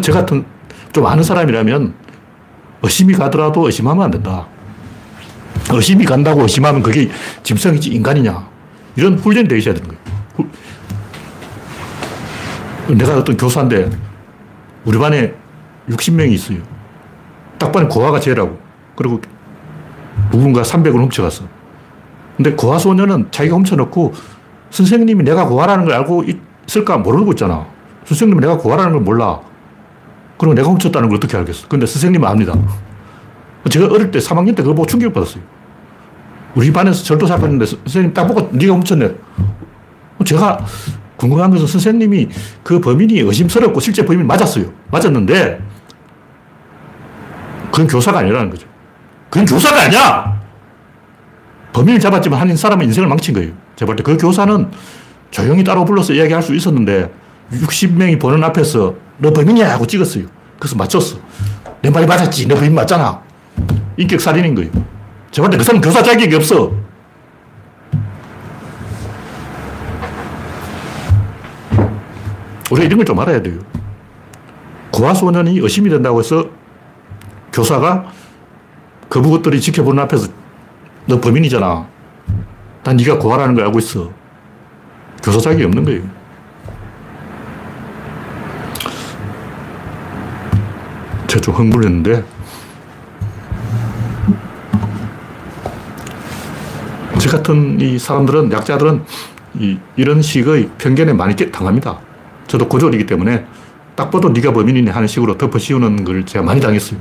저 같은 좀 아는 사람이라면 의심이 가더라도 의심하면 안 된다. 의심이 간다고 의심하면 그게 짐승이지 인간이냐. 이런 훈련되어 있어야 되는 거예요. 내가 어떤 교사인데 우리 반에 60명이 있어요. 딱 반에 고아가 죄라고. 그리고 누군가 300을 훔쳐갔어. 근데 고아 소녀는 자기가 훔쳐놓고 선생님이 내가 고아라는 걸 알고 있을까 모르고 있잖아. 선생님이 내가 고아라는 걸 몰라. 그럼 내가 훔쳤다는 걸 어떻게 알겠어. 근데 선생님은 압니다. 제가 어릴 때 3학년 때 그걸 보고 충격받았어요. 우리 반에서 절도 사건인데 선생님 딱 보고 네가 훔쳤네. 제가 궁금한 것은 선생님이 그 범인이 의심스럽고 실제 범인이 맞았어요. 맞았는데 그건 교사가 아니라는 거죠. 그건 교사가 아니야. 범인을 잡았지만 한 사람의 인생을 망친 거예요. 제가 볼 때 그 교사는 조용히 따로 불러서 이야기할 수 있었는데 60명이 보는 앞에서 너 범인이야 하고 찍었어요. 그래서 맞췄어. 내 말이 맞았지. 너 범인 맞잖아. 인격살인인 거예요. 제가 볼 때 그 사람 교사 자격이 없어. 우리가 이런 걸 좀 알아야 돼요. 고아소년이 의심이 된다고 해서 교사가 거북옷들이 지켜보는 앞에서 너 범인이잖아. 난 네가 고아라는 걸 알고 있어. 교사 자격이 없는 거예요. 제가 좀 흥분했는데 저 같은 이 사람들은 약자들은 이런 식의 편견에 많이 당합니다. 저도 고졸이기 때문에 딱 봐도 네가 범인이네 하는 식으로 덮어씌우는 걸 제가 많이 당했어요.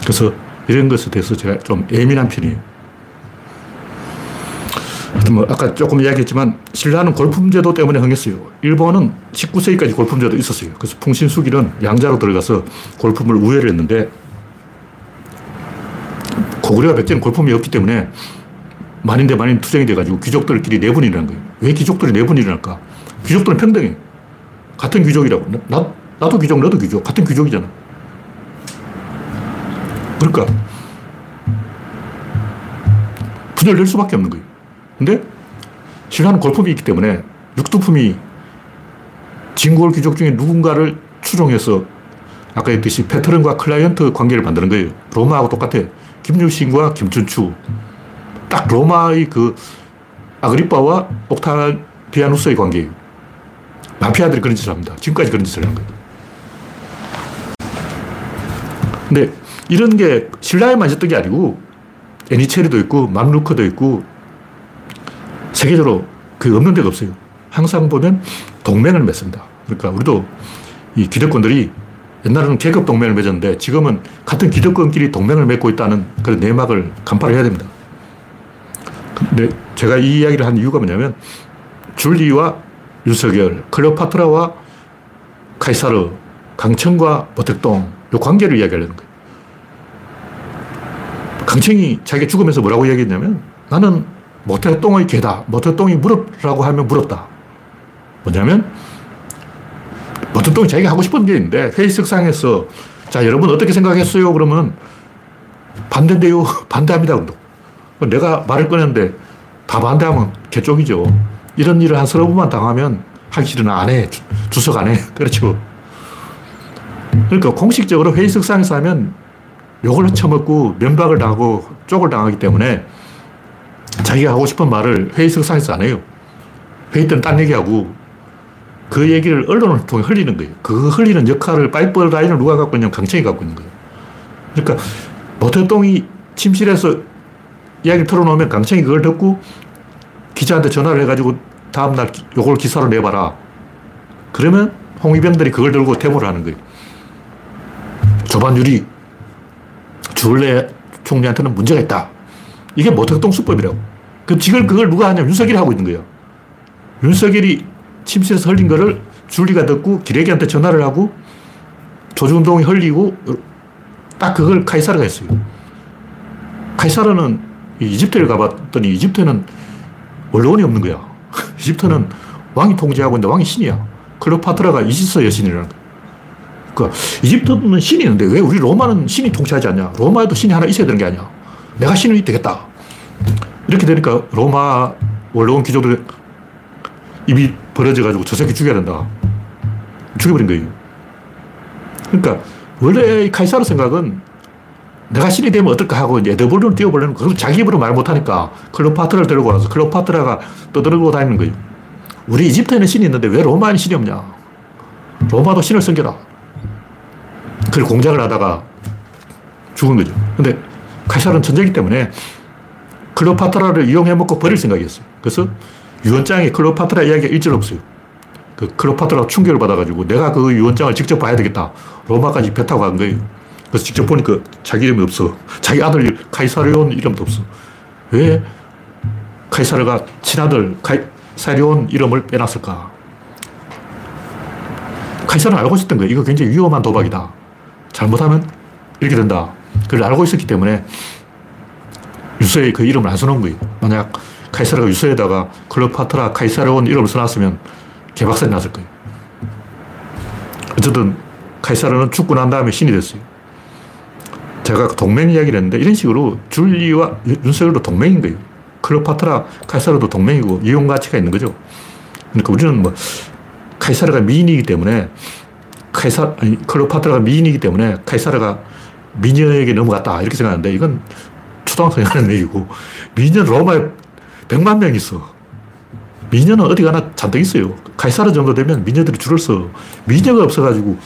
그래서 이런 것에 대해서 제가 좀 예민한 편이에요. 하여튼 뭐 아까 조금 이야기했지만 신라는 골품제도 때문에 흥했어요. 일본은 19세기까지 골품제도 있었어요. 그래서 풍신수길은 양자로 들어가서 골품을 우회를 했는데 고구려가 백제는 골품이 없기 때문에 만인 대 만인 투쟁이 돼가지고 귀족들끼리 내분이라는 거예요. 왜 귀족들이 내분이랄까? 귀족들은 평등해. 같은 귀족이라고. 나도 귀족, 너도 귀족. 같은 귀족이잖아. 그러니까 분열될 수밖에 없는 거예요. 근데 신라는 골품이 있기 때문에 육두품이 진골 귀족 중에 누군가를 추종해서 아까 했듯이 패트런과 클라이언트 관계를 만드는 거예요. 로마하고 똑같아. 김유신과 김춘추. 딱 로마의 그 아그리빠와 옥타비아누스의 관계예요. 마피아들이 그런 짓을 합니다. 지금까지 그런 짓을 하는 거예요. 근데 이런 게 신라에만 있었던 게 아니고 애니체리도 있고 맘루크도 있고 세계적으로 그 없는 데가 없어요. 항상 보면 동맹을 맺습니다. 그러니까 우리도 이 기득권들이 옛날에는 계급 동맹을 맺었는데 지금은 같은 기득권끼리 동맹을 맺고 있다는 그런 내막을 간파를 해야 됩니다. 근데 제가 이 이야기를 한 이유가 뭐냐면 줄리와 윤석열, 클레오파트라와 카이사르, 강청과 모택동 이 관계를 이야기하려는 거예요. 강청이 자기가 죽으면서 뭐라고 이야기했냐면 나는 모택동의 개다. 모택동이 무릎이라고 하면 무릎다. 뭐냐면 모택동이 자기가 하고 싶은 게 있는데 페이스북상에서 자 여러분 어떻게 생각했어요? 그러면 반대인데요. 반대합니다. 내가 말을 꺼냈는데 다 반대하면 개쪽이죠. 이런 일을 한 서너 번만 당하면 하기 싫은 안 해. 주석 안 해. 그렇죠. 그러니까 공식적으로 회의석상에서 하면 욕을 처먹고 면박을 당하고 쪽을 당하기 때문에 자기가 하고 싶은 말을 회의석상에서 안 해요. 회의 때는 딴 얘기하고 그 얘기를 언론을 통해 흘리는 거예요. 그 흘리는 역할을 파이프라인을 누가 갖고 있냐면 강청이 갖고 있는 거예요. 그러니까 모태똥이 침실에서 이야기를 틀어놓으면 강청이 그걸 듣고 기자한테 전화를 해가지고 다음날 요걸 기사로 내봐라. 그러면 홍위병들이 그걸 들고 데모를 하는 거예요. 조반유리 주울레 총리한테는 문제가 있다. 이게 모택동 수법이라고. 그럼 지금 그걸 누가 하냐면 윤석열이 하고 있는 거예요. 윤석열이 침실에서 흘린 거를 줄리가 듣고 기레기한테 전화를 하고 조중동이 흘리고 딱 그걸 카이사르가 했어요. 카이사르는 이집트를 가봤더니 이집트는 원로원이 없는 거야. 이집트는 왕이 통제하고 있는데 왕이 신이야. 클레오파트라가 이시스 여신이라는 거야. 그러니까 이집트는 신이 있는데 왜 우리 로마는 신이 통치하지 않냐. 로마에도 신이 하나 있어야 되는 게 아니야. 내가 신이 되겠다. 이렇게 되니까 로마 원로원 귀족들 입이 벌어져가지고 저 새끼 죽여야 된다. 죽여버린 거예요. 그러니까 원래 카이사르 생각은 내가 신이 되면 어떨까 하고 이제 에드벌룬을 띄워보려는 거예요. 자기 입으로 말 못하니까 클레오파트라를 데리고 와서 클레오파트라가 떠들고 다니는 거예요. 우리 이집트에는 신이 있는데 왜 로마에는 신이 없냐. 로마도 신을 섬겨라. 그걸 공작을 하다가 죽은 거죠. 근데 카이사르는 천재이기 때문에 클레오파트라를 이용해먹고 버릴 생각이었어요. 그래서 유언장에 클레오파트라 이야기가 일절 없어요. 그 클레오파트라가 충격을 받아가지고 내가 그 유언장을 직접 봐야 되겠다. 로마까지 배 타고 간 거예요. 그래서 직접 보니까 자기 이름이 없어. 자기 아들 카이사리온 이름도 없어. 왜 카이사르가 친아들 카이사리온 이름을 빼놨을까? 카이사르는 알고 있었던 거예요. 이거 굉장히 위험한 도박이다. 잘못하면 이렇게 된다. 그걸 알고 있었기 때문에 유서에 그 이름을 안 써놓은 거예요. 만약 카이사르가 유서에다가 클레오파트라 카이사리온 이름을 써놨으면 개박살이 났을 거예요. 어쨌든 카이사르는 죽고 난 다음에 신이 됐어요. 제가 동맹 이야기를 했는데 이런 식으로 줄리와 윤석열도 동맹인 거예요. 클레오파트라 카이사르도 동맹이고 이용 가치가 있는 거죠. 그러니까 우리는 뭐 카이사르가 미인이기 때문에 클레오파트라가 미인이기 때문에 카이사르가 미녀에게 넘어갔다 이렇게 생각하는데 이건 초등학생이 하는 얘기고 미녀 로마에 100만 명 있어. 미녀는 어디 가나 잔뜩 있어요. 카이사르 정도 되면 미녀들이 줄을 서. 미녀가 없어가지고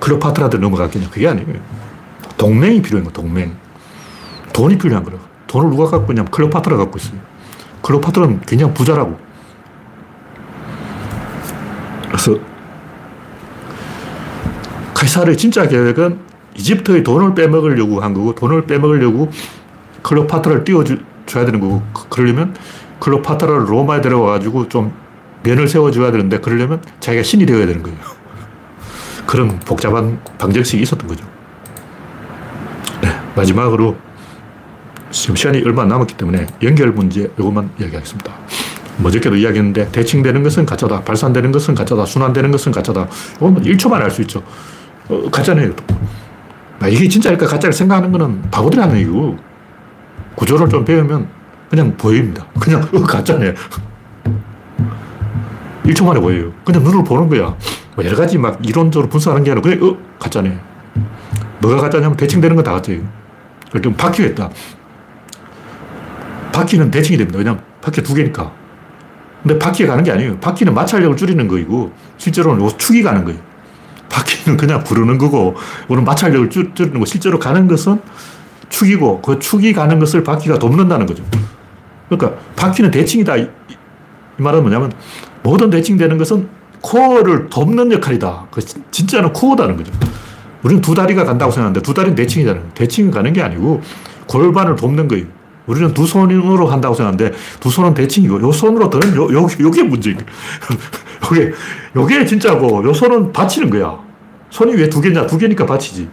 클레오파트라들 넘어갔겠냐. 그게 아니에요. 동맹이 필요한 거예요. 동맹. 돈이 필요한 거라고. 돈을 누가 갖고 있냐면 클레오파트라가 갖고 있어요. 클레오파트라는 굉장히 부자라고. 그래서 카이사르의 진짜 계획은 이집트의 돈을 빼먹으려고 한 거고 돈을 빼먹으려고 클레오파트라를 띄워줘야 되는 거고 그러려면 클레오파트라를 로마에 데려와가지고 좀 면을 세워줘야 되는데 그러려면 자기가 신이 되어야 되는 거예요. 그런 복잡한 방정식이 있었던 거죠. 네, 마지막으로 지금 시간이 얼마 안 남았기 때문에 연결 문제 이것만 이야기하겠습니다. 어저께도 이야기했는데 대칭되는 것은 가짜다. 발산되는 것은 가짜다. 순환되는 것은 가짜다. 이건 1초만 알 수 있죠. 가짜네요. 이게 진짜일까 가짜를 생각하는 거는 바보들이 하는 얘기고 구조를 좀 배우면 그냥 보입니다. 그냥 가짜네. 1초 만에 보여요. 그냥 눈으로 보는 거야. 뭐 여러 가지 막 이론적으로 분석하는 게 아니라 그냥 가짜네. 뭐가 가짜냐면 대칭되는 건 다 가짜예요. 그럼 바퀴가 있다. 바퀴는 대칭이 됩니다. 왜냐하면 바퀴가 두 개니까. 근데 바퀴가 가는 게 아니에요. 바퀴는 마찰력을 줄이는 거이고 실제로는 요 축이 가는 거예요. 바퀴는 그냥 구르는 거고 이거는 마찰력을 줄이는 거. 실제로 가는 것은 축이고 그 축이 가는 것을 바퀴가 돕는다는 거죠. 그러니까 바퀴는 대칭이다. 이 말은 뭐냐면 모든 대칭되는 것은 코어를 돕는 역할이다. 그 진짜는 코어다는 거죠. 우리는 두 다리가 간다고 생각하는데 두 다리는 대칭이다는 거예요. 대칭이 가는 게 아니고 골반을 돕는 거예요. 우리는 두 손으로 한다고 생각하는데 두 손은 대칭이고 요 손으로 드는 요게 문제인 거예요. 요게 진짜고 요 손은 받치는 거야. 손이 왜 두 개냐? 두 개니까 받치지.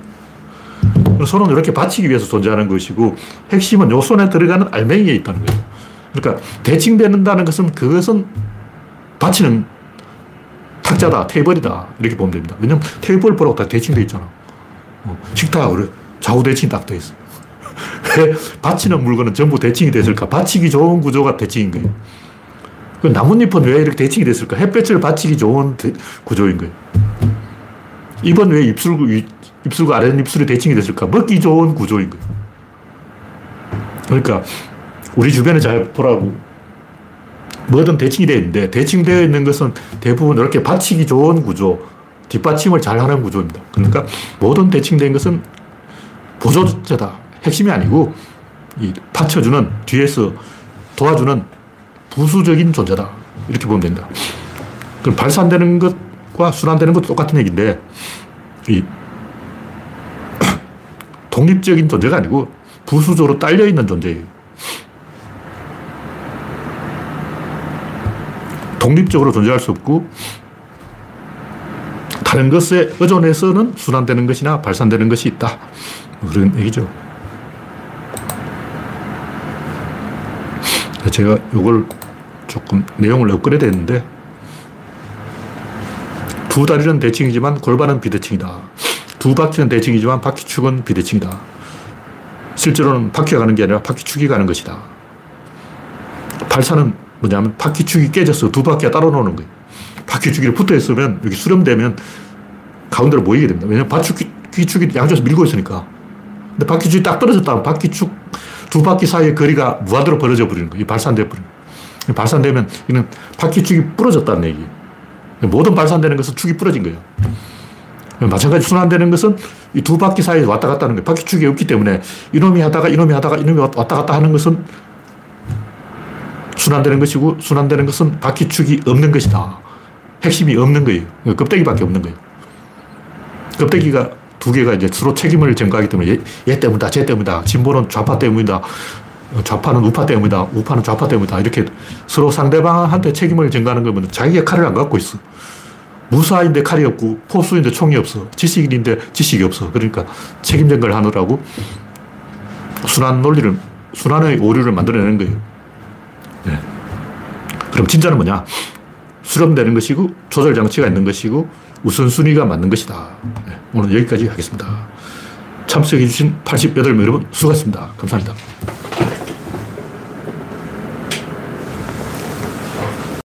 손은 이렇게 받치기 위해서 존재하는 것이고 핵심은 요 손에 들어가는 알맹이에 있다는 거예요. 그러니까 대칭된다는 것은 그것은 받치는 탁자다, 테이블이다 이렇게 보면 됩니다. 왜냐면 테이블 보라고 다 대칭되어 있잖아. 식탁 좌우 대칭이 딱 되어 있어. 왜 받치는 물건은 전부 대칭이 됐을까? 받치기 좋은 구조가 대칭인 거예요. 그 나뭇잎은 왜 이렇게 대칭이 됐을까? 햇볕을 받치기 좋은 구조인 거예요. 입은 왜 입술과 아랫입술이 대칭이 됐을까? 먹기 좋은 구조인 거예요. 그러니까 우리 주변에 잘 보라고. 뭐든 대칭이 되어 있는데 대칭되어 있는 것은 대부분 이렇게 받치기 좋은 구조, 뒷받침을 잘하는 구조입니다. 그러니까 모든 대칭된 것은 보조제다. 핵심이 아니고 이 받쳐주는, 뒤에서 도와주는 부수적인 존재다. 이렇게 보면 된다. 그럼 발산되는 것과 순환되는 것도 똑같은 얘기인데, 이 독립적인 존재가 아니고 부수적으로 딸려있는 존재예요. 독립적으로 존재할 수 없고 다른 것에 의존해서는 순환되는 것이나 발산되는 것이 있다. 그런 얘기죠. 제가 이걸 조금 내용을 업그레이드 했는데, 두 다리는 대칭이지만 골반은 비대칭이다. 두 바퀴는 대칭이지만 바퀴축은 비대칭이다. 실제로는 바퀴가 가는 게 아니라 바퀴축이 가는 것이다. 발산은 뭐냐면 바퀴축이 깨져서 두 바퀴가 따로 나오는 거예요. 바퀴축이 붙어 있으면 여기 수렴되면 가운데로 모이게 됩니다. 왜냐면 바퀴축이 양쪽에서 밀고 있으니까. 근데 바퀴축이 딱 떨어졌다면 바퀴축 두 바퀴 사이의 거리가 무한대로 벌어져 버리는 거예요. 발산돼 버리는 거예요. 발산되면 이는 바퀴축이 부러졌다는 얘기예요. 모든 발산되는 것은 축이 부러진 거예요. 마찬가지 순환되는 것은 이 두 바퀴 사이에 왔다 갔다 하는 거예요. 바퀴축이 없기 때문에 이놈이 하다가 이놈이 왔다 갔다 하는 것은 순환되는 것이고, 순환되는 것은 바퀴축이 없는 것이다. 핵심이 없는 거예요. 껍데기밖에 없는 거예요. 껍데기가 두 개가 이제 서로 책임을 전가하기 때문에 얘 때문이다, 쟤 때문이다, 진보는 좌파 때문이다, 좌파는 우파 때문이다, 우파는 좌파 때문이다, 이렇게 서로 상대방한테 책임을 전가하는 거면 자기가 칼을 안 갖고 있어. 무사인데 칼이 없고, 포수인데 총이 없어, 지식인인데 지식이 없어. 그러니까 책임 전가를 하느라고 순환 논리를, 순환의 오류를 만들어내는 거예요. 네. 그럼 진짜는 뭐냐? 수렴되는 것이고, 조절 장치가 있는 것이고, 우선순위가 맞는 것이다. 네. 오늘 여기까지 하겠습니다. 참석해주신 88명 여러분 수고하셨습니다. 감사합니다.